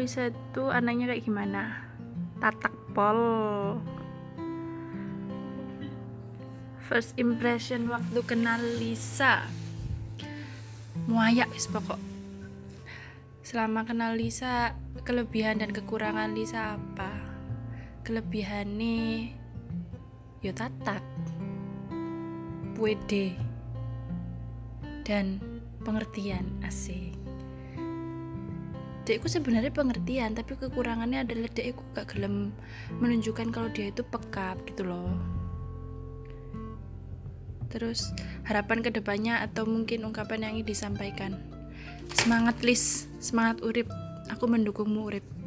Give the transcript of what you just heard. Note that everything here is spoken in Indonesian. Luisa tuh anaknya kayak gimana? Tatak pol. First impression waktu kenal Lisa muayak wis pokok. Selama kenal Lisa, kelebihan dan kekurangan Lisa apa? Kelebihane yo tatak, pede dan pengertian, asik. Dekku sebenarnya pengertian, tapi kekurangannya adalah dekku gak gelem menunjukkan kalau dia itu pekap gitu loh. Terus harapan kedepannya atau mungkin ungkapan yang ingin disampaikan. Semangat Lis, semangat urip. Aku mendukungmu urip.